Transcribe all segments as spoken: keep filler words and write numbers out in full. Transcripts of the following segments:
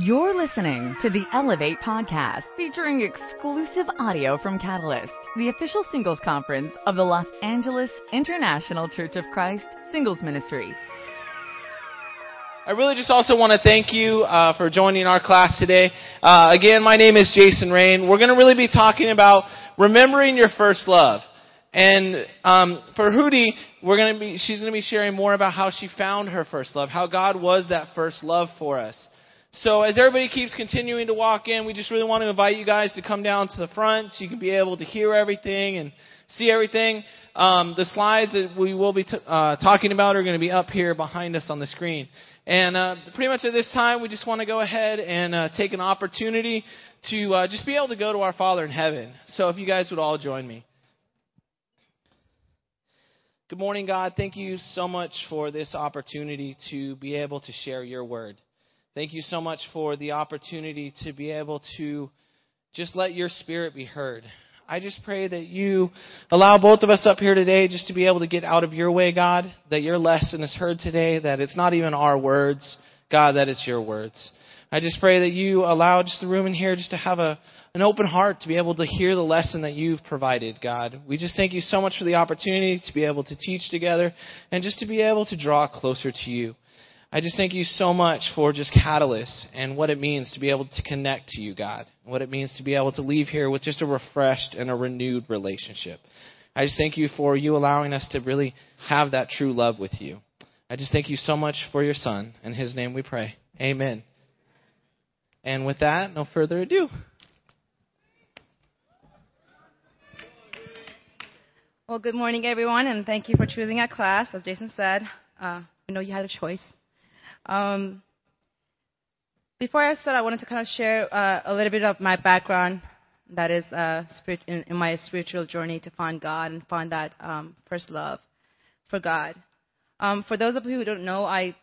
You're listening to the Elevate Podcast, featuring exclusive audio from Catalyst, the official singles conference of the Los Angeles International Church of Christ Singles Ministry. I really just also want to thank you uh, for joining our class today. Uh, again, my name is Jason Rain. We're going to really be talking about remembering your first love. And um, for Hoorie, we're going to be she's going to be sharing more about how she found her first love, how God was that first love for us. So as everybody keeps continuing to walk in, we just really want to invite you guys to come down to the front so you can be able to hear everything and see everything. Um, the slides that we will be t- uh, talking about are going to be up here behind us on the screen. And uh, pretty much at this time, we just want to go ahead and uh, take an opportunity to uh, just be able to go to our Father in Heaven. So if you guys would all join me. Good morning, God. Thank you so much for this opportunity to be able to share your word. Thank you so much for the opportunity to be able to just let your spirit be heard. I just pray that you allow both of us up here today just to be able to get out of your way, God, that your lesson is heard today, that it's not even our words, God, that it's your words. I just pray that you allow just the room in here just to have a an open heart to be able to hear the lesson that you've provided, God. We just thank you so much for the opportunity to be able to teach together and just to be able to draw closer to you. I just thank you so much for just Catalyst and what it means to be able to connect to you, God, what it means to be able to leave here with just a refreshed and a renewed relationship. I just thank you for you allowing us to really have that true love with you. I just thank you so much for your son. In his name we pray. Amen. And with that, no further ado. Well, good morning, everyone, and thank you for choosing our class. As Jason said, uh, I know you had a choice. Um, before I start, I wanted to kind of share uh, a little bit of my background, that is uh, spirit, in, in my spiritual journey to find God and find that um, first love for God. Um, for those of you who don't know, I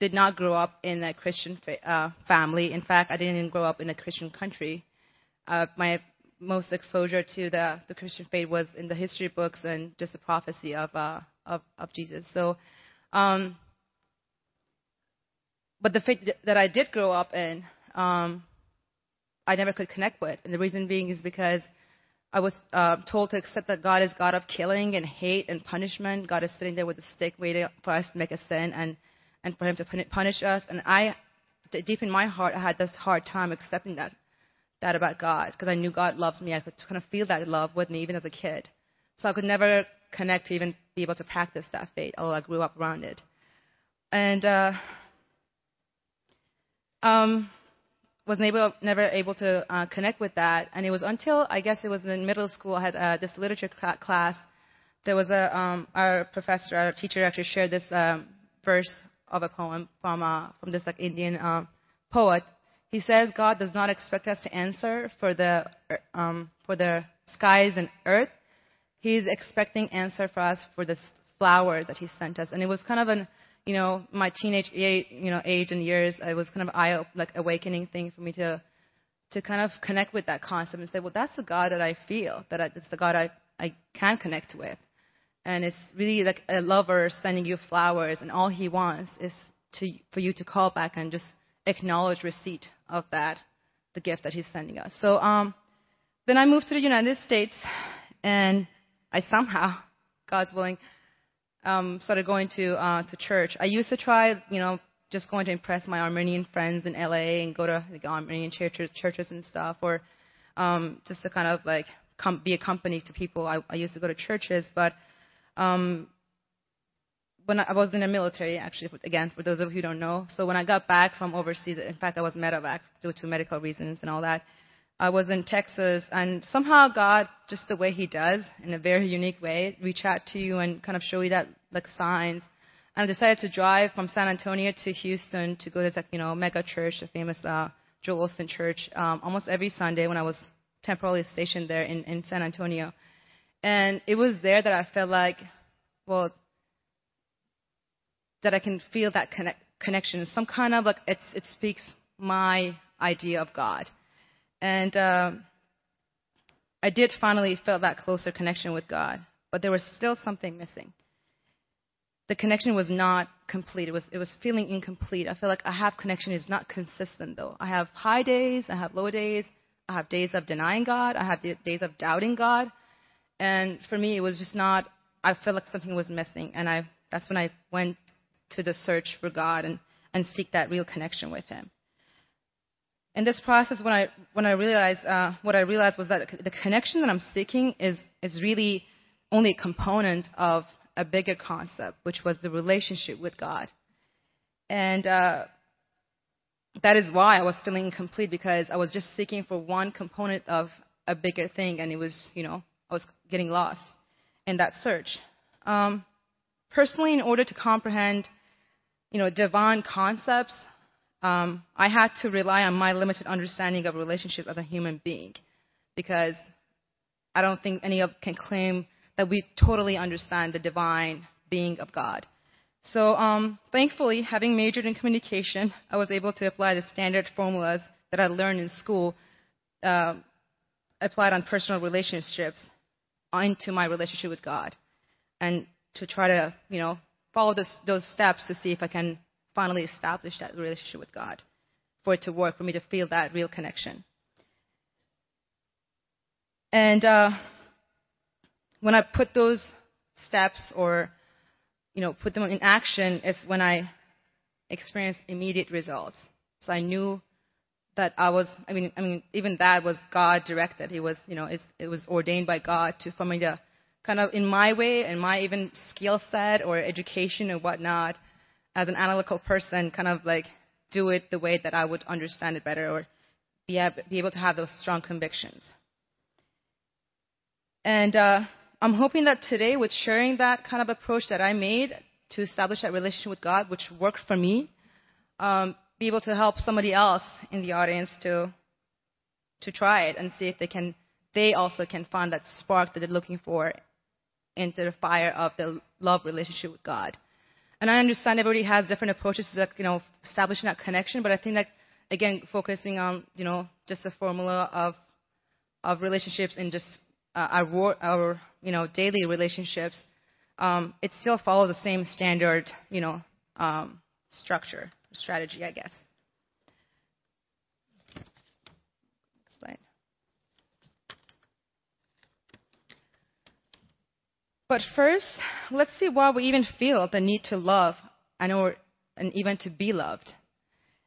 did not grow up in a Christian fa- uh, family. In fact, I didn't even grow up in a Christian country. Uh, my most exposure to the, the Christian faith was in the history books and just the prophecy of uh, of, of Jesus. So. Um, But the faith that I did grow up in, um, I never could connect with. And the reason being is because I was uh, told to accept that God is God of killing and hate and punishment. God is sitting there with a stick waiting for us to make a sin and, and for him to punish us. And I, deep in my heart, I had this hard time accepting that that about God because I knew God loves me. I could kind of feel that love with me even as a kid. So I could never connect to even be able to practice that faith, although I grew up around it. And... Uh, Um, was never, never able to uh, connect with that, and it was until I guess it was in middle school. I had uh, this literature class. There was a um, our professor, our teacher actually shared this um, verse of a poem from uh, from this like Indian uh, poet. He says, "God does not expect us to answer for the um, for the skies and earth. He's expecting answer for us for the flowers that He sent us." And it was kind of an You know, my teenage you know, age and years, it was kind of eye like awakening thing for me to to kind of connect with that concept and say, well, that's the God that I feel, that I, that's the God I, I can connect with. And it's really like a lover sending you flowers, and all he wants is to for you to call back and just acknowledge receipt of that, the gift that he's sending us. So um, then I moved to the United States, and I somehow, God's willing, Um, started going to uh, to church. I used to try, you know, just going to impress my Armenian friends in L A and go to like, Armenian churches, churches and stuff, or um, just to kind of like com- be a company to people. I, I used to go to churches, but um, when I, I was in the military, actually, again, for those of you who don't know, so when I got back from overseas, in fact, I was medevac due to medical reasons and all that. I was in Texas, and somehow God, just the way he does, in a very unique way, reach out to you and kind of show you that, like, signs. And I decided to drive from San Antonio to Houston to go to this, like, you know, mega church, the famous uh, Joel Osteen church, um, almost every Sunday when I was temporarily stationed there in, in San Antonio. And it was there that I felt like, well, that I can feel that connect, connection. Some kind of, like, it's, it speaks my idea of God. And uh, I did finally feel that closer connection with God, but there was still something missing. The connection was not complete. It was it was feeling incomplete. I feel like I have connection is not consistent, though. I have high days. I have low days. I have days of denying God. I have days of doubting God. And for me, it was just not, I felt like something was missing. And I that's when I went to the search for God and, and seek that real connection with him. In this process, when I when I realized, uh, what I realized was that the connection that I'm seeking is is really only a component of a bigger concept, which was the relationship with God. And uh, that is why I was feeling incomplete, because I was just seeking for one component of a bigger thing, and it was, you know, I was getting lost in that search. Um, personally, in order to comprehend, you know, divine concepts, um, I had to rely on my limited understanding of relationship as a human being, because I don't think any of can claim that we totally understand the divine being of God. So um, thankfully, having majored in communication, I was able to apply the standard formulas that I learned in school, uh, applied on personal relationships, into my relationship with God, and to try to, you know, follow this, those steps to see if I can finally establish that relationship with God, for it to work, for me to feel that real connection. And uh, when I put those steps, or, you know, put them in action, is when I experienced immediate results. So I knew that I was, I mean, I mean, even that was God directed. It was, you know, it's, it was ordained by God to, for me to kind of, in my way, and my even skill set or education and whatnot, as an analytical person, kind of like do it the way that I would understand it better, or be able to have those strong convictions. And uh, I'm hoping that today, with sharing that kind of approach that I made to establish that relationship with God, which worked for me, um, be able to help somebody else in the audience to to try it and see if they can, they also can find that spark that they're looking for into the fire of the love relationship with God. And I understand everybody has different approaches to, you know, establishing that connection, but I think that, again, focusing on, you know, just the formula of of relationships and just uh, our our you know daily relationships, um, it still follows the same standard, you know, um, structure. Strategy, I guess. Next slide. But first, let's see why we even feel the need to love and or and even to be loved.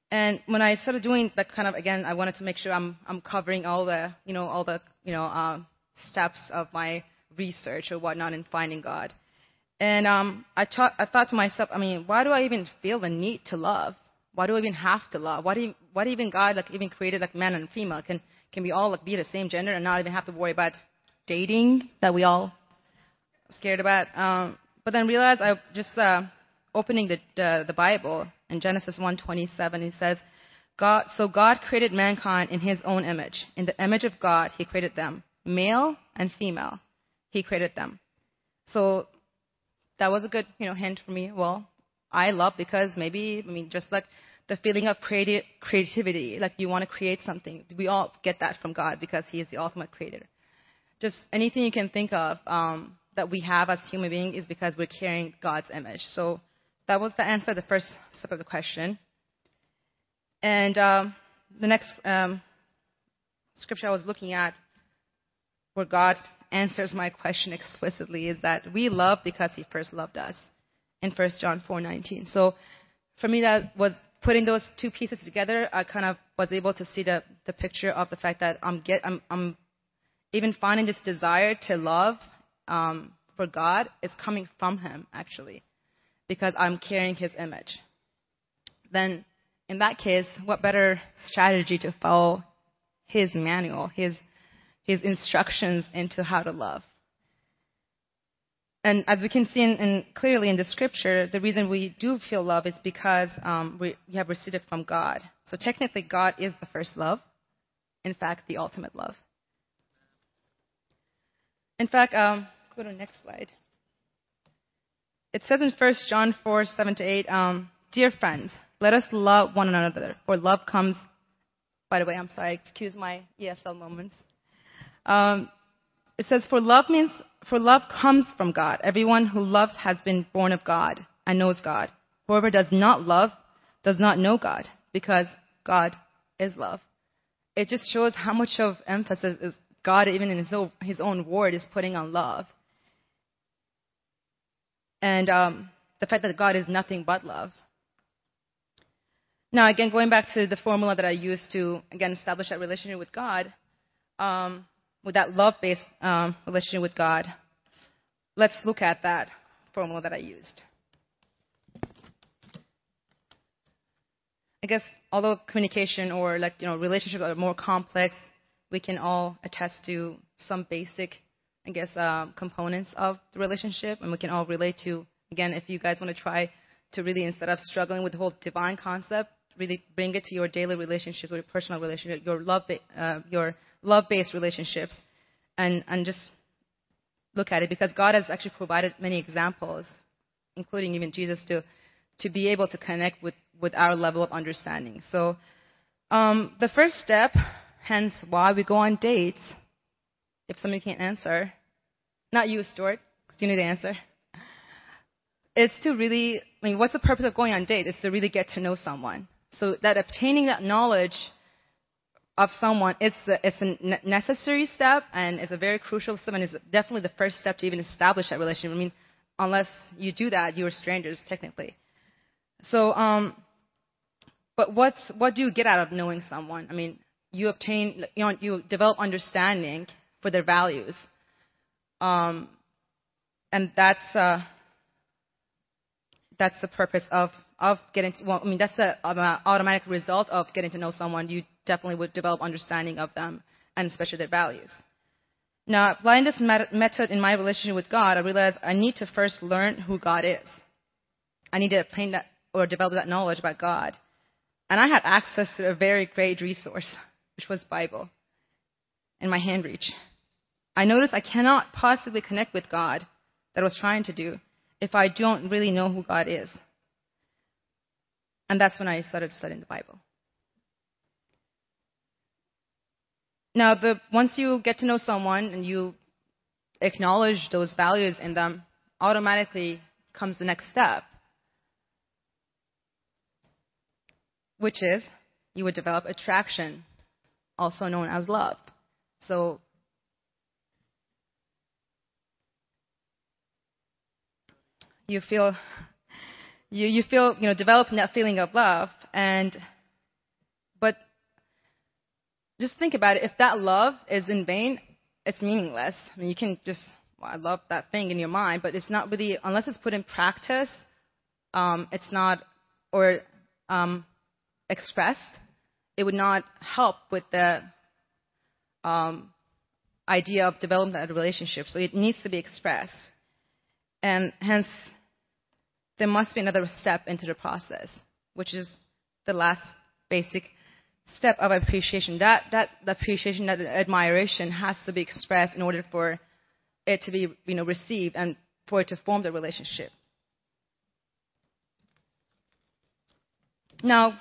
And when I started doing that, kind of, again, I wanted to make sure I'm I'm covering all the you know all the you know um, steps of my research or whatnot in finding God. And um, I, thought, I thought to myself, I mean, why do I even feel the need to love? Why do I even have to love? Why do you, why do even God, like, even created, like, man and female? Can can we all, like, be the same gender and not even have to worry about dating that we all scared about? Um, but then realized I just uh, opening the, the the Bible in Genesis one twenty-seven, it says, God. So God created mankind in His own image. In the image of God, He created them, male and female. He created them. So that was a good, you know, hint for me. Well, I love because maybe, I mean, just like the feeling of creative, creativity, like you want to create something. We all get that from God because He is the ultimate creator. Just anything you can think of um, that we have as human beings is because we're carrying God's image. So that was the answer, the first step of the question. And um, the next um, scripture I was looking at where God answers my question explicitly is that we love because He first loved us in First John four nineteen. So for me, that was putting those two pieces together. I kind of was able to see the, the picture of the fact that I'm get I'm, I'm even finding this desire to love um, for God is coming from Him, actually, because I'm carrying His image. Then in that case, what better strategy to follow His manual, His His instructions into how to love. And as we can see in, in, clearly in the scripture, the reason we do feel love is because um, we, we have received it from God. So technically, God is the first love. In fact, the ultimate love. In fact, um, go to the next slide. It says in First John four, seven to eight, um, dear friends, let us love one another, for love comes, by the way, I'm sorry, excuse my E S L moments. Um, it says, for love means, for love comes from God. Everyone who loves has been born of God and knows God. Whoever does not love does not know God, because God is love. It just shows how much of emphasis is God, even in his own, his own word, is putting on love. And um, the fact that God is nothing but love. Now, again, going back to the formula that I used to, again, establish that relationship with God, um, with that love-based um, relationship with God, let's look at that formula that I used. I guess, although communication or, like, you know, relationships are more complex, we can all attest to some basic, I guess, uh, components of the relationship, and we can all relate to, again, if you guys want to try to really, instead of struggling with the whole divine concept, really bring it to your daily relationships, or your personal relationships, your love, uh, your love-based relationships, and, and just look at it, because God has actually provided many examples, including even Jesus, to to be able to connect with, with our level of understanding. So um, the first step, hence why we go on dates, if somebody can't answer, not you, Stuart, because you need to answer, is to really, I mean, what's the purpose of going on dates? It's to really get to know someone. So that obtaining that knowledge of someone is the, it's a necessary step, and it's a very crucial step, and it's definitely the first step to even establish that relationship. I mean, unless you do that, you're strangers, technically. So, um, but what's, what do you get out of knowing someone? I mean, you obtain, you know, you develop understanding for their values. Um, and that's, uh, that's the purpose of, of getting, to, well, I mean, that's the automatic result of getting to know someone. You definitely would develop understanding of them, and especially their values. Now, applying this method in my relationship with God, I realized I need to first learn who God is. I need to obtain that, or develop that knowledge about God. And I had access to a very great resource, which was Bible, in my hand reach. I noticed I cannot possibly connect with God, that I was trying to do, if I don't really know who God is. And that's when I started studying the Bible. Now, the, once you get to know someone and you acknowledge those values in them, automatically comes the next step, which is you would develop attraction, also known as love. So you feel, you, you feel, you know, developing that feeling of love. And, but just think about it. If that love is in vain, it's meaningless. I mean, you can just, well, I love that thing in your mind, but it's not really, unless it's put in practice, um, it's not, or, um, expressed, it would not help with the um, idea of developing that relationship. So it needs to be expressed. And hence, there must be another step into the process, which is the last basic step of appreciation. That, that appreciation, that admiration has to be expressed in order for it to be, you know, received and for it to form the relationship. Now,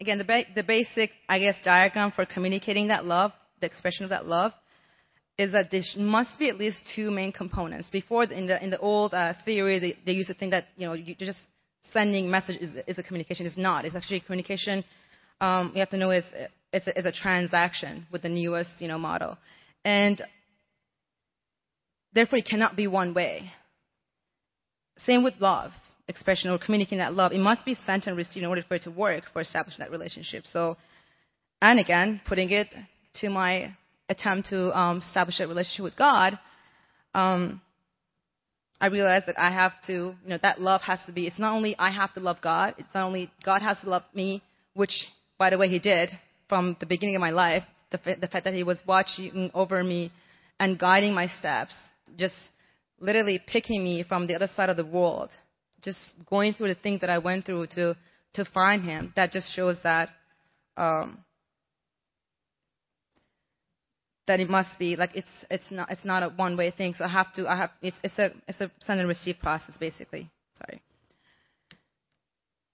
again, the, ba- the basic, I guess, diagram for communicating that love, the expression of that love, is that there must be at least two main components. Before, in the in the old uh, theory, they, they used to think that, you know, you just sending message is, is a communication. It's not. It's actually a communication. Um, you have to know it's it's a, it's a transaction with the newest, you know, model, and therefore it cannot be one way. Same with love. Expression or communicating that love, it must be sent and received in order for it to work for establishing that relationship. So, and again, putting it to my attempt to um, establish a relationship with God, um, I realized that I have to, you know, that love has to be, it's not only I have to love God, it's not only God has to love me, which, by the way, he did from the beginning of my life, the, fa- the fact that he was watching over me and guiding my steps, just literally picking me from the other side of the world, just going through the things that I went through to to find him, that just shows that um, that it must be like it's it's not it's not a one way thing. So I have to I have it's it's a it's a send and receive process basically. Sorry.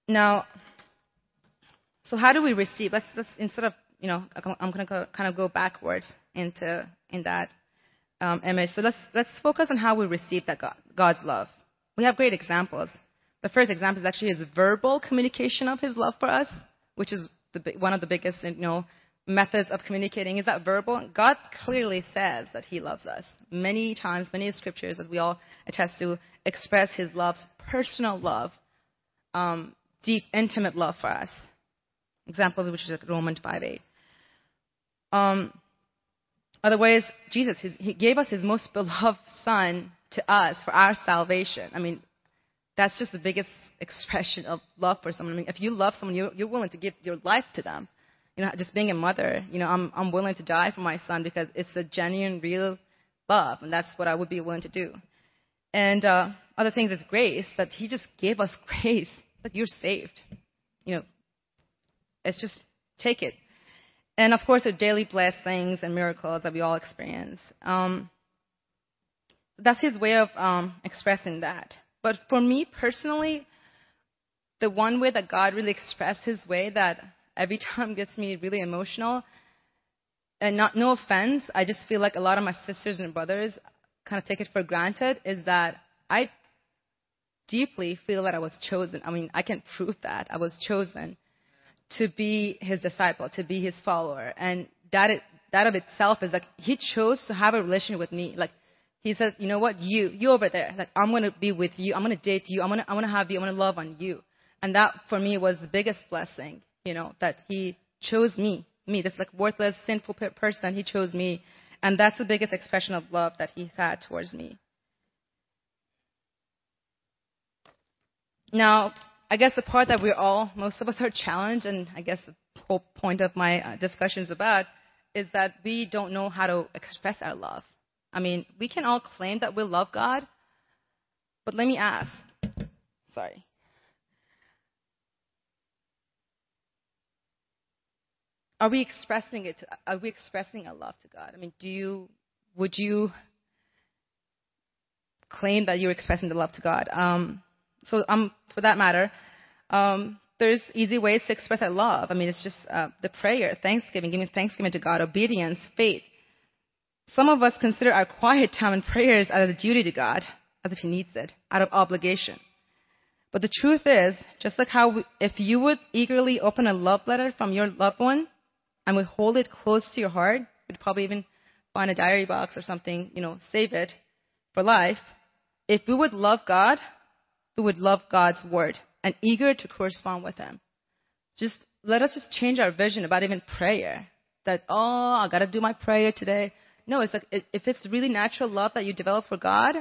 Now, so how do we receive? Let's let's instead of you know I'm gonna go, kind of go backwards into in that um, image. So let's let's focus on how we receive that God, God's love. We have great examples. The first example is actually his verbal communication of his love for us, which is the, one of the biggest, you know, methods of communicating. Is that verbal? God clearly says that he loves us. Many times, many scriptures that we all attest to express his love, personal love, um, deep, intimate love for us. Example, which is like Romans five eight. Um, otherwise, Jesus, his, he gave us his most beloved son to us for our salvation. I mean, that's just the biggest expression of love for someone. I mean, if you love someone, you're, you're willing to give your life to them. You know, just being a mother, you know, I'm I'm willing to die for my son because it's a genuine, real love, and that's what I would be willing to do. And uh, other things is grace, that he just gave us grace, that you're saved. You know, it's just take it. And, of course, the daily blessings and miracles that we all experience. Um, that's his way of um, expressing that. But for me personally, the one way that God really expressed his way that every time gets me really emotional, and not no offense, I just feel like a lot of my sisters and brothers kind of take it for granted, is that I deeply feel that I was chosen. I mean, I can prove that. I was chosen to be his disciple, to be his follower. And that it, that of itself is like he chose to have a relationship with me. Like, he said, you know what, you, you over there, like, I'm going to be with you, I'm going to date you, I'm going to, I want to have you, I'm going to love on you. And that, for me, was the biggest blessing, you know, that he chose me, me, this, like, worthless, sinful person, he chose me. And that's the biggest expression of love that he had towards me. Now, I guess the part that we're all, most of us are challenged, and I guess the whole point of my discussion is about, is that we don't know how to express our love. I mean, we can all claim that we love God, but let me ask. Sorry. Are we expressing it? Are we expressing our love to God? I mean, do you? Would you claim that you're expressing the love to God? Um, so, um, for that matter, um, there's easy ways to express our love. I mean, it's just uh, the prayer, thanksgiving, giving thanksgiving to God, obedience, faith. Some of us consider our quiet time and prayers as a duty to God, as if he needs it, out of obligation. But the truth is, just like how we, if you would eagerly open a love letter from your loved one and would hold it close to your heart, you'd probably even find a diary box or something, you know, save it for life. If we would love God, we would love God's word and eager to correspond with him. Just let us just change our vision about even prayer, that, oh, I got to do my prayer today. No, it's like if it's really natural love that you develop for God,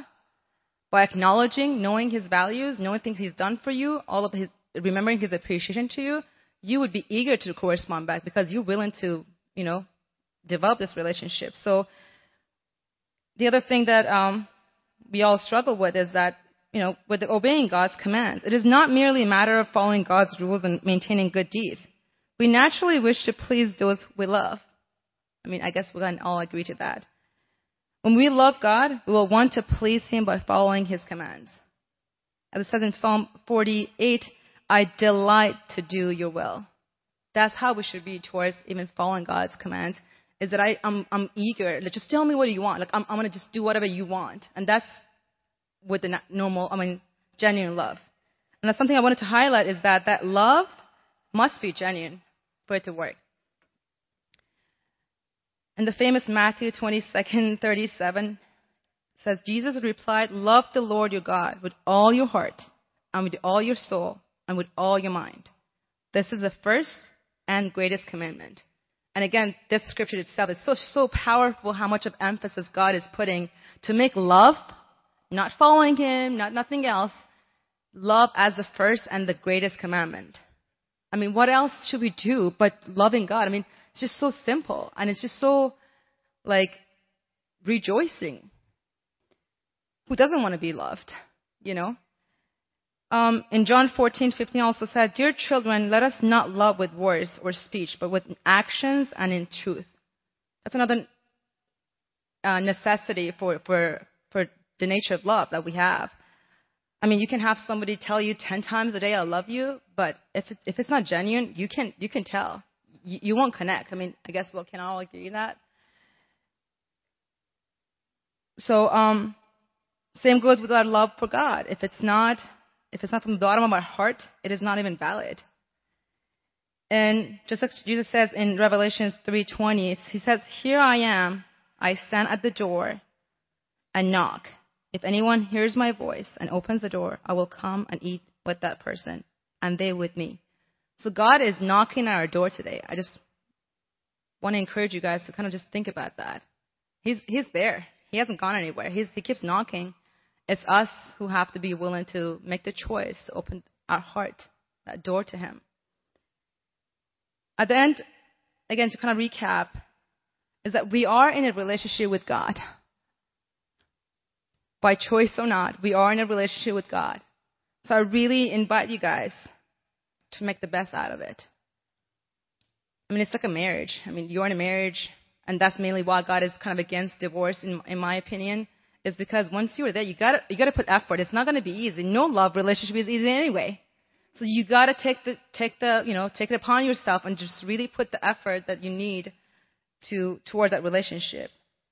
by acknowledging, knowing his values, knowing things he's done for you, all of his, remembering his appreciation to you, you would be eager to correspond back because you're willing to, you know, develop this relationship. So the other thing that um, we all struggle with is that, you know, with obeying God's commands, it is not merely a matter of following God's rules and maintaining good deeds. We naturally wish to please those we love. I mean, I guess we can all agree to that. When we love God, we will want to please him by following his commands. As it says in Psalm forty-eight, I delight to do your will. That's how we should be towards even following God's commands, is that I, I'm, I'm eager. Like, just tell me what you want. Like, I'm, I'm going to just do whatever you want. And that's with the normal, I mean, genuine love. And that's something I wanted to highlight, is that that love must be genuine for it to work. And the famous Matthew twenty-two thirty-seven says, Jesus replied, love the Lord your God with all your heart and with all your soul and with all your mind. This is the first and greatest commandment. And again, this scripture itself is so, so powerful how much of emphasis God is putting to make love, not following him, not nothing else, love as the first and the greatest commandment. I mean, what else should we do but loving God? I mean, it's just so simple, and it's just so, like, rejoicing. Who doesn't want to be loved, you know? Um, in John fourteen fifteen also said, dear children, let us not love with words or speech, but with actions and in truth. That's another uh, necessity for, for, for the nature of love that we have. I mean, you can have somebody tell you ten times a day, I love you, but if it, if it's not genuine, you can you can tell. You, you won't connect. I mean, I guess we can all agree that. So um, same goes with our love for God. If it's not if it's not from the bottom of my heart, it is not even valid. And just like Jesus says in Revelation three twenty, he says, "Here I am, I stand at the door and knock. If anyone hears my voice and opens the door, I will come and eat with that person, and they with me." So God is knocking at our door today. I just want to encourage you guys to kind of just think about that. He's he's there. He hasn't gone anywhere. He's, he keeps knocking. It's us who have to be willing to make the choice to open our heart, that door to him. At the end, again, to kind of recap, is that we are in a relationship with God. By choice or not, we are in a relationship with God. So I really invite you guys to make the best out of it. I mean, it's like a marriage. I mean, you're in a marriage, and that's mainly why God is kind of against divorce, in, in my opinion, is because once you are there, you gotta you gotta put effort. It's not gonna be easy. No love relationship is easy anyway. So you gotta take the take the you know take it upon yourself and just really put the effort that you need to towards that relationship.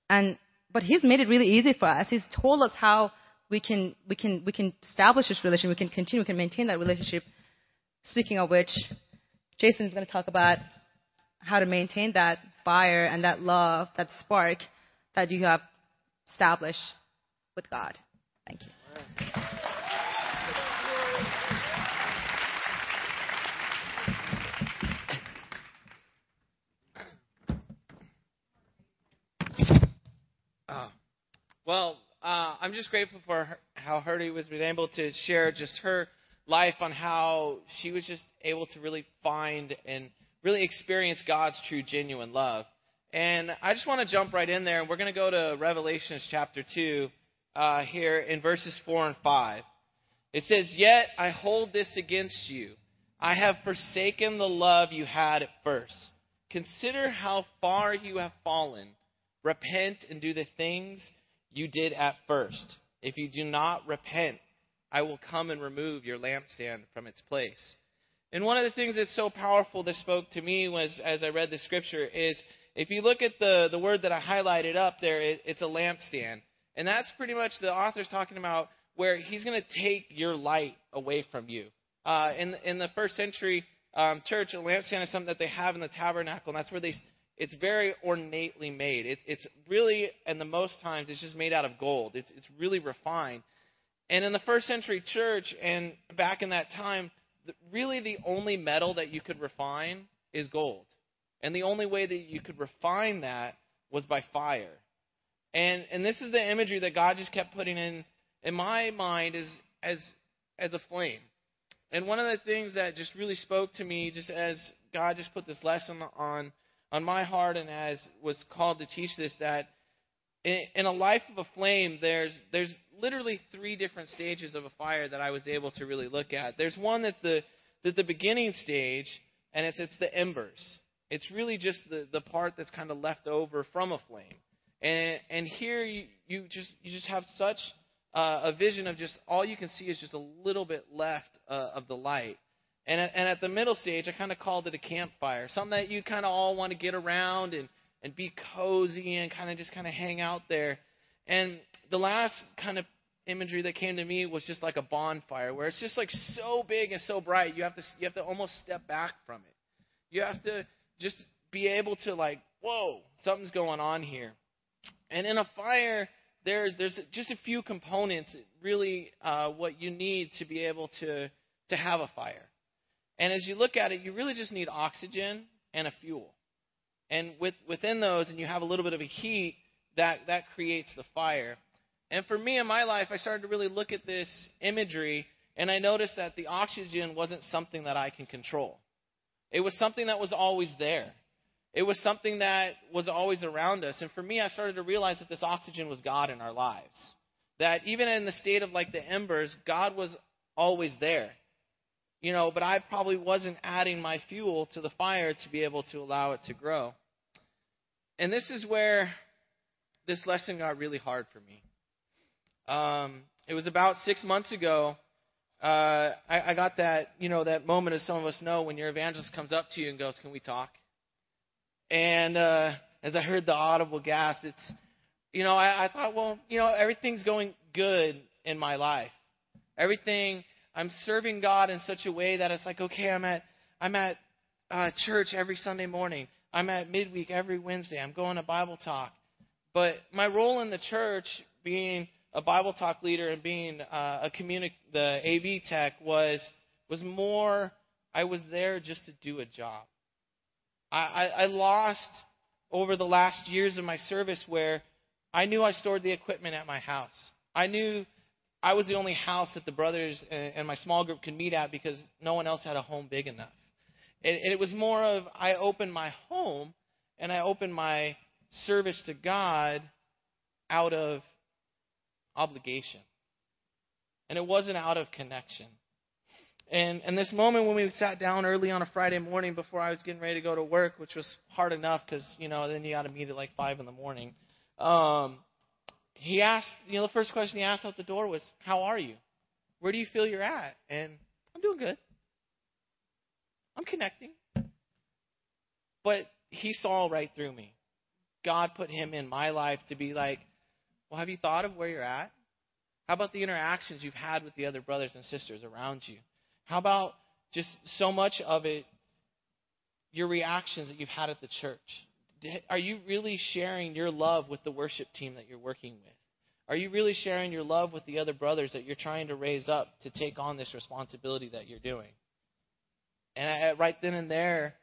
And but He's made it really easy for us. He's told us how we can we can we can establish this relationship. We can continue. We can maintain that relationship. Speaking of which, Jason is going to talk about how to maintain that fire and that love, that spark that you have established with God. Thank you. Uh, well, uh, I'm just grateful for her, how Hoorie was been able to share just her life on how she was just able to really find and really experience God's true, genuine love. And I just want to jump right in there, and we're going to go to Revelation chapter two uh, here in verses four and five. It says, "Yet I hold this against you. I have forsaken the love you had at first. Consider how far you have fallen. Repent and do the things you did at first. If you do not repent, I will come and remove your lampstand from its place." And one of the things that's so powerful that spoke to me was, as I read the scripture, is if you look at the, the word that I highlighted up there, it, it's a lampstand. And that's pretty much the author's talking about where he's going to take your light away from you. Uh, in, in the first century um, church, a lampstand is something that they have in the tabernacle, and that's where they. It's very ornately made. It, it's really, and the most times, it's just made out of gold. It's it's really refined. And in the first century church and back in that time, really the only metal that you could refine is gold. And the only way that you could refine that was by fire. And and this is the imagery that God just kept putting in, in my mind is as as a flame. And one of the things that just really spoke to me, just as God just put this lesson on, on my heart and as was called to teach this, that in, in a life of a flame, there's there's literally three different stages of a fire that I was able to really look at. There's one that's the that the beginning stage, and it's it's the embers. It's really just the, the part that's kind of left over from a flame. And and here you, you just you just have such uh, a vision of just all you can see is just a little bit left uh, of the light. And at, and at the middle stage, I kind of called it a campfire, something that you kind of all want to get around and, and be cozy and kind of just kind of hang out there. And the last kind of imagery that came to me was just like a bonfire, where it's just like so big and so bright, you have to you have to almost step back from it. You have to just be able to like, whoa, something's going on here. And in a fire, there's there's just a few components, really, uh, what you need to be able to to have a fire. And as you look at it, you really just need oxygen and a fuel. And with within those, and you have a little bit of a heat that that creates the fire. And for me in my life, I started to really look at this imagery, and I noticed that the oxygen wasn't something that I can control. It was something that was always there. It was something that was always around us. And for me, I started to realize that this oxygen was God in our lives. That even in the state of like the embers, God was always there. You know, but I probably wasn't adding my fuel to the fire to be able to allow it to grow. And this is where this lesson got really hard for me. Um, it was about six months ago. Uh, I, I got that, you know, that moment, as some of us know, when your evangelist comes up to you and goes, "Can we talk?" And uh, as I heard the audible gasp, it's, you know, I, I thought, well, you know, everything's going good in my life. Everything, I'm serving God in such a way that it's like, okay, I'm at I'm at uh, church every Sunday morning. I'm at midweek every Wednesday. I'm going to Bible talk. But my role in the church, being a Bible talk leader and being uh, a communi- the A V tech, was was more, I was there just to do a job. I, I, I lost over the last years of my service where I knew I stored the equipment at my house. I knew I was the only house that the brothers and my small group could meet at because no one else had a home big enough. And it was more of, I opened my home and I opened my service to God out of obligation. And it wasn't out of connection. And and this moment when we sat down early on a Friday morning before I was getting ready to go to work, which was hard enough because, you know, then you got to meet at like five in the morning. Um, he asked, you know, the first question he asked out the door was, how are you? Where do you feel you're at? And I'm doing good. I'm connecting. But he saw right through me. God put him in my life to be like, well, have you thought of where you're at? How about the interactions you've had with the other brothers and sisters around you? How about just so much of it, your reactions that you've had at the church? Are you really sharing your love with the worship team that you're working with? Are you really sharing your love with the other brothers that you're trying to raise up to take on this responsibility that you're doing? And I, right then and there,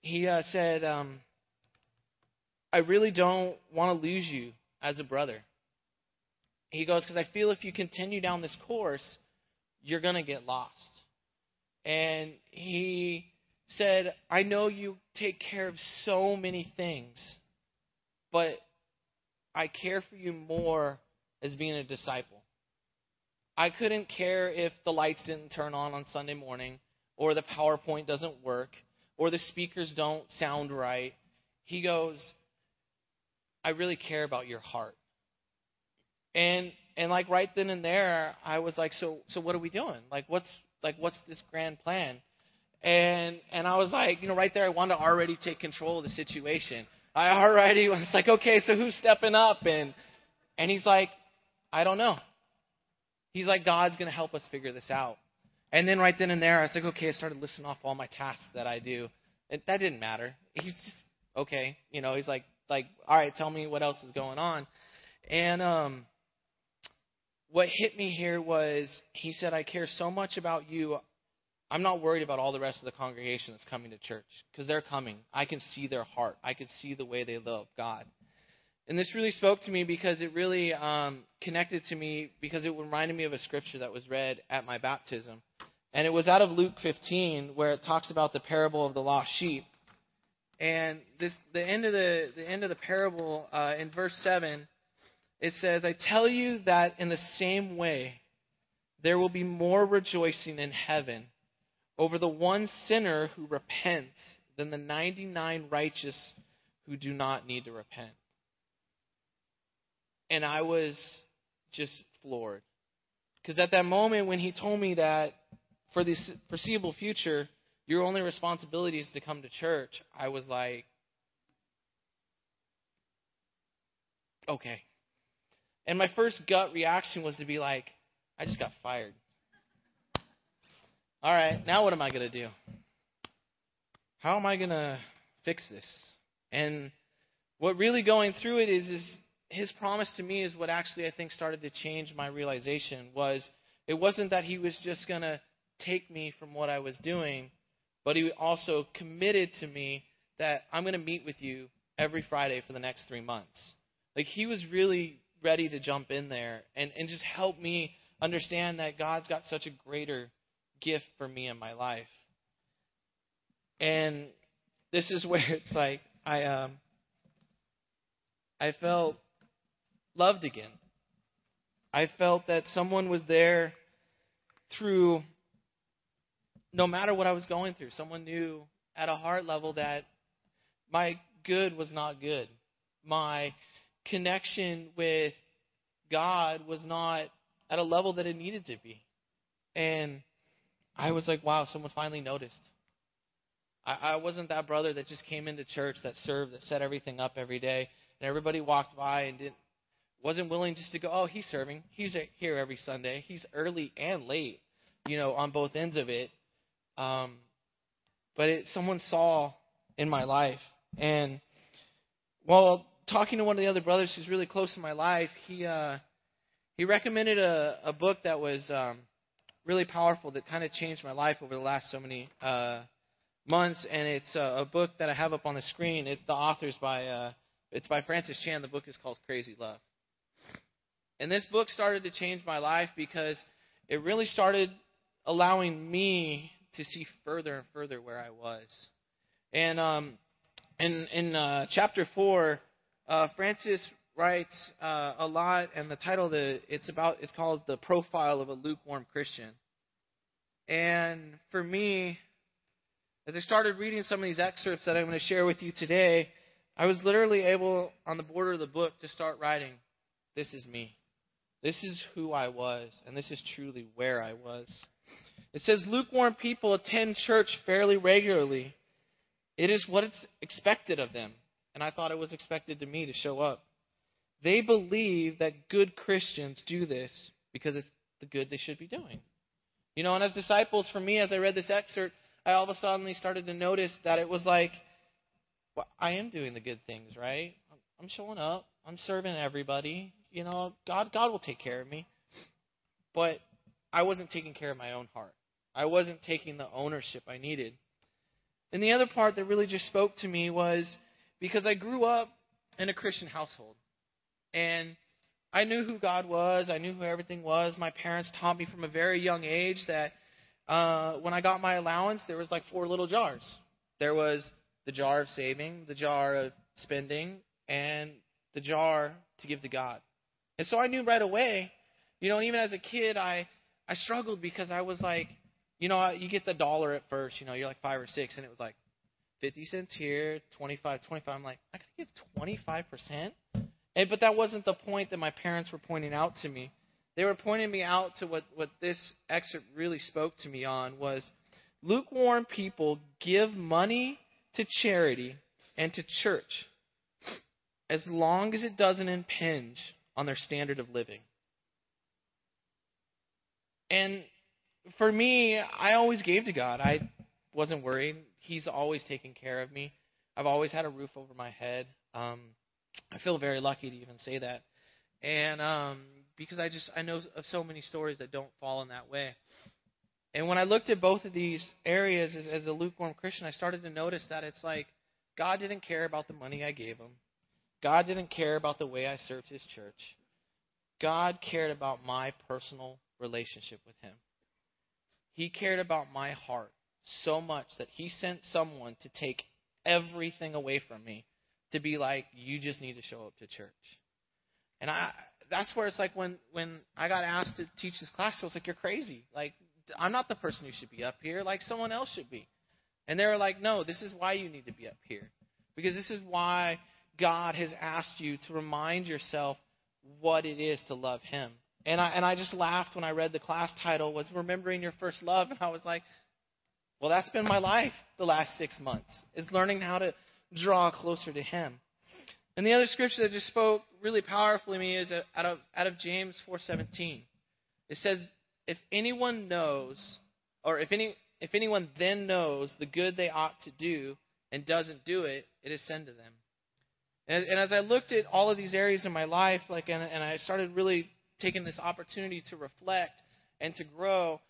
he uh, said, um, I really don't want to lose you as a brother. He goes, because I feel if you continue down this course, you're going to get lost. And he said, I know you take care of so many things, but I care for you more as being a disciple. I couldn't care if the lights didn't turn on on Sunday morning, or the PowerPoint doesn't work, or the speakers don't sound right. He goes, I really care about your heart. And and like right then and there, I was like, so so what are we doing? Like what's like what's this grand plan? And and I was like, you know, right there, I wanted to already take control of the situation. I already was like, okay, so who's stepping up? And and he's like, I don't know. He's like, God's going to help us figure this out. And then right then and there, I was like, okay, I started listing off all my tasks that I do. And that didn't matter. He's just, okay. You know, he's like, like, all right, tell me what else is going on. And um, what hit me here was he said, I care so much about you. I'm not worried about all the rest of the congregation that's coming to church because they're coming. I can see their heart. I can see the way they love God. And this really spoke to me because it really um, connected to me because it reminded me of a scripture that was read at my baptism. And it was out of Luke fifteen where it talks about the parable of the lost sheep. And this, the end of the, the end of the parable uh, in verse seven, it says, I tell you that in the same way there will be more rejoicing in heaven over the one sinner who repents than the ninety-nine righteous who do not need to repent. And I was just floored. Because at that moment when he told me that for the foreseeable future, your only responsibility is to come to church, I was like, okay. And my first gut reaction was to be like, I just got fired. All right, now what am I going to do? How am I going to fix this? And what really going through it is, is his promise to me is what actually I think started to change my realization was it wasn't that he was just going to take me from what I was doing, but he also committed to me that I'm going to meet with you every Friday for the next three months. Like he was really ready to jump in there and, and just help me understand that God's got such a greater gift for me in my life. And this is where it's like I um I felt loved again. I felt that someone was there through no matter what I was going through. Someone knew at a heart level that my good was not good. My connection with God was not at a level that it needed to be. And I was like, wow, someone finally noticed. I, I wasn't that brother that just came into church, that served, that set everything up every day, and everybody walked by and didn't, wasn't willing just to go, oh, he's serving. He's here every Sunday. He's early and late. you know, on both ends of it. Um, but it, someone saw in my life. And while talking to one of the other brothers who's really close in my life, he uh, he recommended a, a book that was um, really powerful that kind of changed my life over the last so many uh, months. And it's uh, a book that I have up on the screen. It, the author's by uh, it's by Francis Chan. The book is called Crazy Love. And this book started to change my life because it really started allowing me to see further and further where I was. And um, in, in uh, chapter four, uh, Francis writes uh, a lot, and the title of the it's about it's called The Profile of a Lukewarm Christian. And for me, as I started reading some of these excerpts that I'm going to share with you today, I was literally able, on the border of the book, to start writing, "This is me. This is who I was, and this is truly where I was." It says, lukewarm people attend church fairly regularly. It is what is expected of them, and I thought it was expected to me to show up. They believe that good Christians do this because it's the good they should be doing. You know, and as disciples, for me, as I read this excerpt, I all of a sudden started to notice that it was like, well, I am doing the good things, right? I'm showing up. I'm serving everybody. You know, God, God will take care of me. But I wasn't taking care of my own heart. I wasn't taking the ownership I needed. And the other part that really just spoke to me was because I grew up in a Christian household. And I knew who God was. I knew who everything was. My parents taught me from a very young age that uh, when I got my allowance, there was like four little jars. There was the jar of saving, the jar of spending, and the jar to give to God. And so I knew right away, you know, and even as a kid, I, I struggled because I was like, you know, you get the dollar at first, you know, you're like five or six, and it was like fifty cents here, twenty-five, twenty-five. I'm like, I gotta give twenty-five percent? And, but that wasn't the point that my parents were pointing out to me. They were pointing me out to what, what this excerpt really spoke to me on was lukewarm people give money to charity and to church as long as it doesn't impinge on their standard of living. And for me, I always gave to God. I wasn't worried. He's always taken care of me. I've always had a roof over my head. Um, I feel very lucky to even say that. And um, because I just I know of so many stories that don't fall in that way. And when I looked at both of these areas as, as a lukewarm Christian, I started to notice that it's like God didn't care about the money I gave him. God didn't care about the way I served his church. God cared about my personal relationship with him. He cared about my heart so much that he sent someone to take everything away from me to be like, you just need to show up to church. And I that's where it's like when, when I got asked to teach this class, I was like, you're crazy. Like, I'm not the person who should be up here. Like, someone else should be. And they were like, no, this is why you need to be up here. Because this is why God has asked you to remind yourself what it is to love him. And I and I just laughed when I read the class title was Remembering Your First Love. And I was like, well, that's been my life the last six months is learning how to draw closer to him. And the other scripture that just spoke really powerfully to me is out of, out of James four seventeen. It says, if anyone knows or if any if anyone then knows the good they ought to do and doesn't do it, it is sin to them. And as I looked at all of these areas in my life, like, and, and I started really taking this opportunity to reflect and to grow,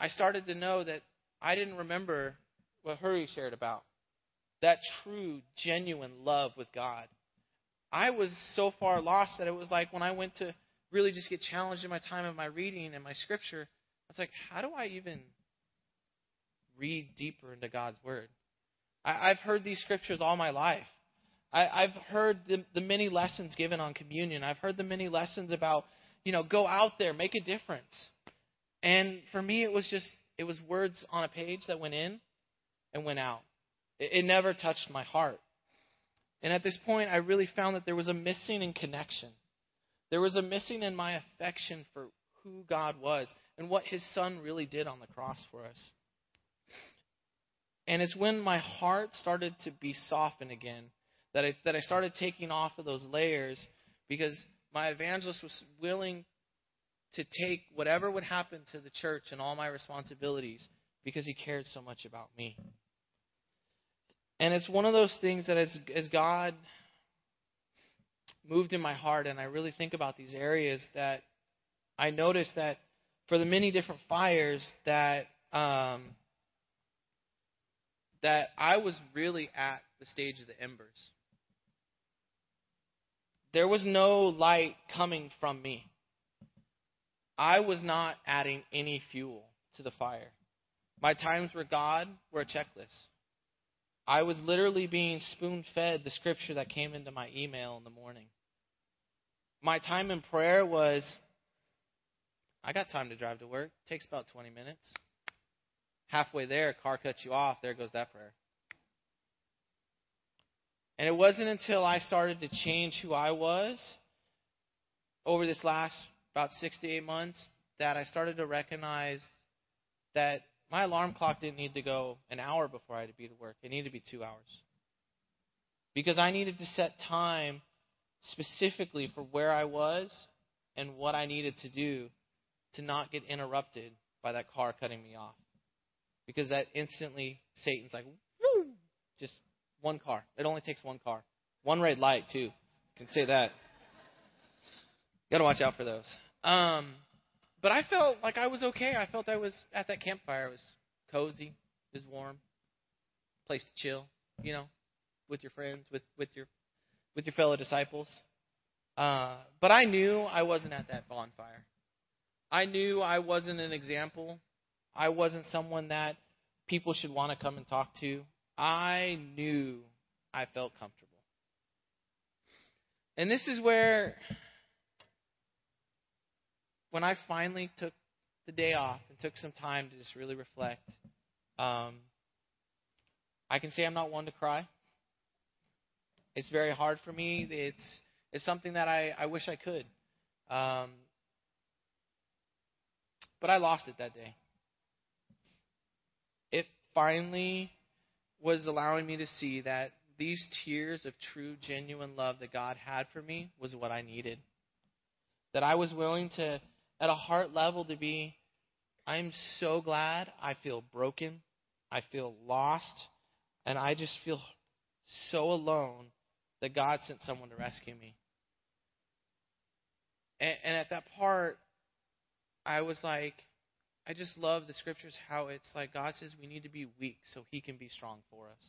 I started to know that I didn't remember what Hoorie shared about, that true, genuine love with God. I was so far lost that it was like when I went to really just get challenged in my time of my reading and my scripture, I was like, how do I even read deeper into God's word? I, I've heard these scriptures all my life. I, I've heard the, the many lessons given on communion. I've heard the many lessons about, you know, go out there, make a difference. And for me, it was just, it was words on a page that went in and went out. It, it never touched my heart. And at this point, I really found that there was a missing in connection. There was a missing in my affection for who God was and what his son really did on the cross for us. And it's when my heart started to be softened again that I, that I started taking off of those layers because my evangelist was willing to take whatever would happen to the church and all my responsibilities because he cared so much about me. And it's one of those things that as, as God moved in my heart and I really think about these areas, that I noticed that for the many different fires that um, that I was really at the stage of the embers. There was no light coming from me. I was not adding any fuel to the fire. My times with God were a checklist. I was literally being spoon-fed the scripture that came into my email in the morning. My time in prayer was, I got time to drive to work. It takes about twenty minutes. Halfway there, a car cuts you off. There goes that prayer. And it wasn't until I started to change who I was over this last about six to eight months that I started to recognize that my alarm clock didn't need to go an hour before I had to be to work. It needed to be two hours. Because I needed to set time specifically for where I was and what I needed to do to not get interrupted by that car cutting me off. Because that instantly, Satan's like, woo, just one car. It only takes one car. One red light, too. You can say that. Got to watch out for those. Um, but I felt like I was okay. I felt I was at that campfire. It was cozy. It was warm. Place to chill, you know, with your friends, with, with your with your fellow disciples. Uh, but I knew I wasn't at that bonfire. I knew I wasn't an example. I wasn't someone that people should want to come and talk to. I knew I felt comfortable. And this is where, when I finally took the day off and took some time to just really reflect, um, I can say I'm not one to cry. It's very hard for me. It's it's something that I, I wish I could. Um, but I lost it that day. It finally was allowing me to see that these tears of true, genuine love that God had for me was what I needed. That I was willing to, at a heart level, to be, I'm so glad, I feel broken, I feel lost, and I just feel so alone that God sent someone to rescue me. And, and at that part, I was like, I just love the scriptures, how it's like God says we need to be weak so he can be strong for us.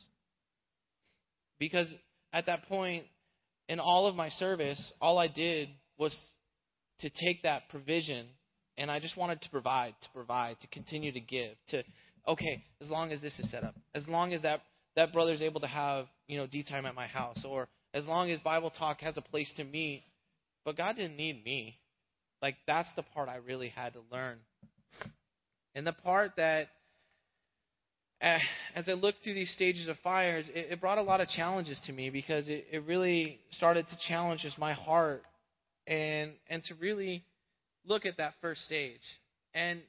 Because at that point, in all of my service, all I did was to take that provision, and I just wanted to provide, to provide, to continue to give, to, okay, as long as this is set up, as long as that, that brother is able to have, you know, D time at my house, or as long as Bible Talk has a place to meet. But God didn't need me. Like, that's the part I really had to learn. And the part that, as I looked through these stages of fires, it, it brought a lot of challenges to me, because it, it really started to challenge just my heart. And and to really look at that first stage. And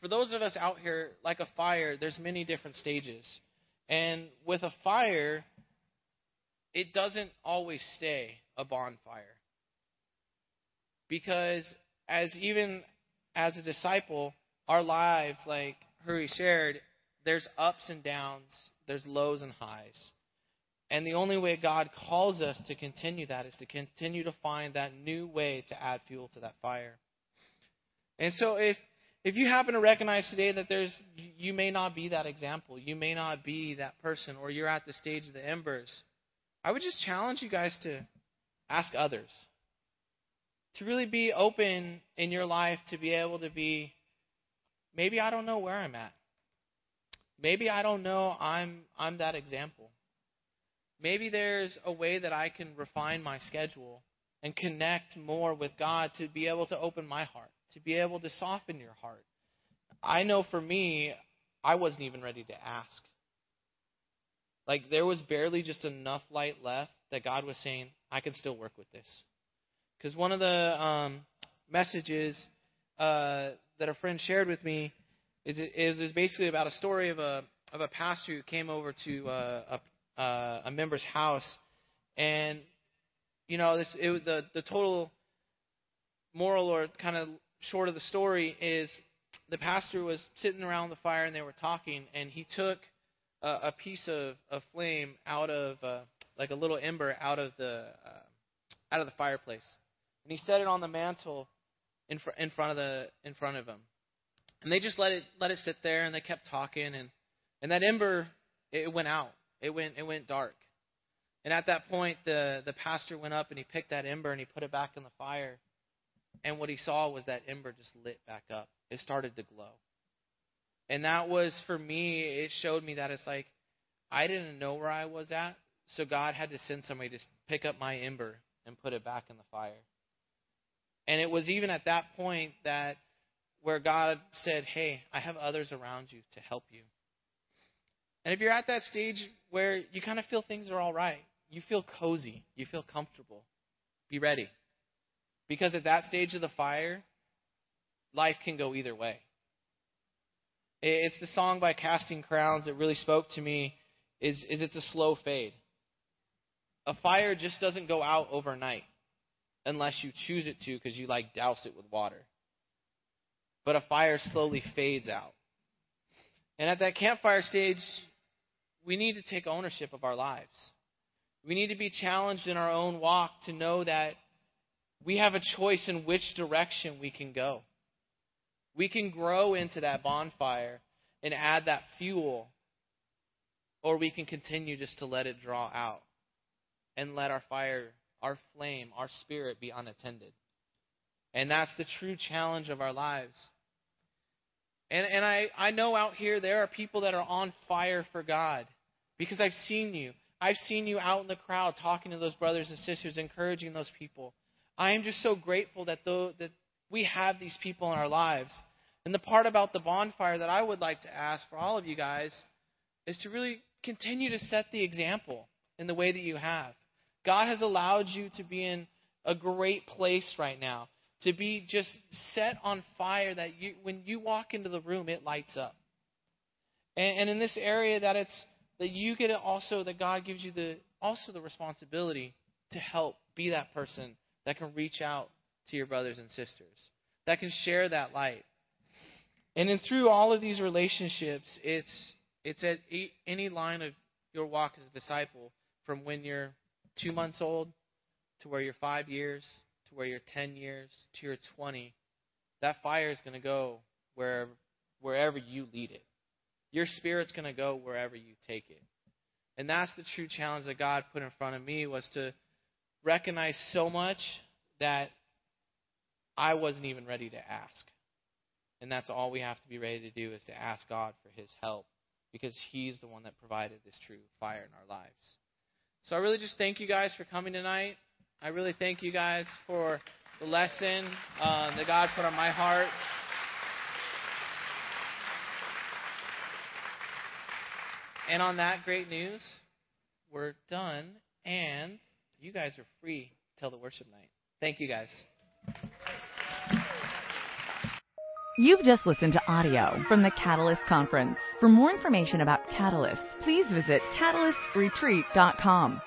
for those of us out here, like a fire, there's many different stages. And with a fire, it doesn't always stay a bonfire. Because as even as a disciple, our lives, like Hoorie shared, there's ups and downs, there's lows and highs. And the only way God calls us to continue that is to continue to find that new way to add fuel to that fire. And so if if you happen to recognize today that there's you may not be that example, you may not be that person, or you're at the stage of the embers, I would just challenge you guys to ask others. To really be open in your life to be able to be, maybe I don't know where I'm at. Maybe I don't know I'm I'm that example. Maybe there's a way that I can refine my schedule and connect more with God to be able to open my heart, to be able to soften your heart. I know for me, I wasn't even ready to ask. Like, there was barely just enough light left that God was saying, I can still work with this. Because one of the um, messages uh, that a friend shared with me is, is, is basically about a story of a, of a pastor who came over to uh, a Uh, a member's house, and you know this. It was the the total moral or kind of short of the story is the pastor was sitting around the fire and they were talking, and he took uh, a piece of a flame out of uh, like a little ember out of the uh, out of the fireplace, and he set it on the mantle in fr- in front of the in front of him, and they just let it let it sit there, and they kept talking, and and that ember it went out, it went it went dark, and at that point the the pastor went up and he picked that ember and he put it back in the fire. And what he saw was that ember just lit back up. It started to glow. And that was, for me, it showed me that it's like, I didn't know where I was at, so God had to send somebody to pick up my ember and put it back in the fire. And it was even at that point that where God said, hey, I have others around you to help you. And if you're at that stage where you kind of feel things are all right, you feel cozy, you feel comfortable, be ready. Because at that stage of the fire, life can go either way. It's the song by Casting Crowns that really spoke to me, is, is it's a slow fade. A fire just doesn't go out overnight unless you choose it to because you like douse it with water. But a fire slowly fades out. And at that campfire stage, we need to take ownership of our lives. We need to be challenged in our own walk to know that we have a choice in which direction we can go. We can grow into that bonfire and add that fuel, or we can continue just to let it draw out and let our fire, our flame, our spirit be unattended. And that's the true challenge of our lives. And and I, I know out here there are people that are on fire for God, because I've seen you. I've seen you out in the crowd talking to those brothers and sisters, encouraging those people. I am just so grateful that though that we have these people in our lives. And the part about the bonfire that I would like to ask for all of you guys is to really continue to set the example in the way that you have. God has allowed you to be in a great place right now, to be just set on fire that you, when you walk into the room, it lights up. And, and in this area that it's that you get it also that God gives you the also the responsibility to help be that person that can reach out to your brothers and sisters, that can share that light. And then through all of these relationships, it's it's at any line of your walk as a disciple, from when you're two months old to where you're five years, to where you're ten years, to your twenty, that fire is going to go wherever, wherever you lead it. Your spirit's going to go wherever you take it. And that's the true challenge that God put in front of me, was to recognize so much that I wasn't even ready to ask. And that's all we have to be ready to do, is to ask God for his help, because he's the one that provided this true fire in our lives. So I really just thank you guys for coming tonight. I really thank you guys for the lesson uh, that God put on my heart. And on that great news, we're done, and you guys are free till the worship night. Thank you, guys. You've just listened to audio from the Catalyst Conference. For more information about Catalyst, please visit Catalyst Retreat dot com.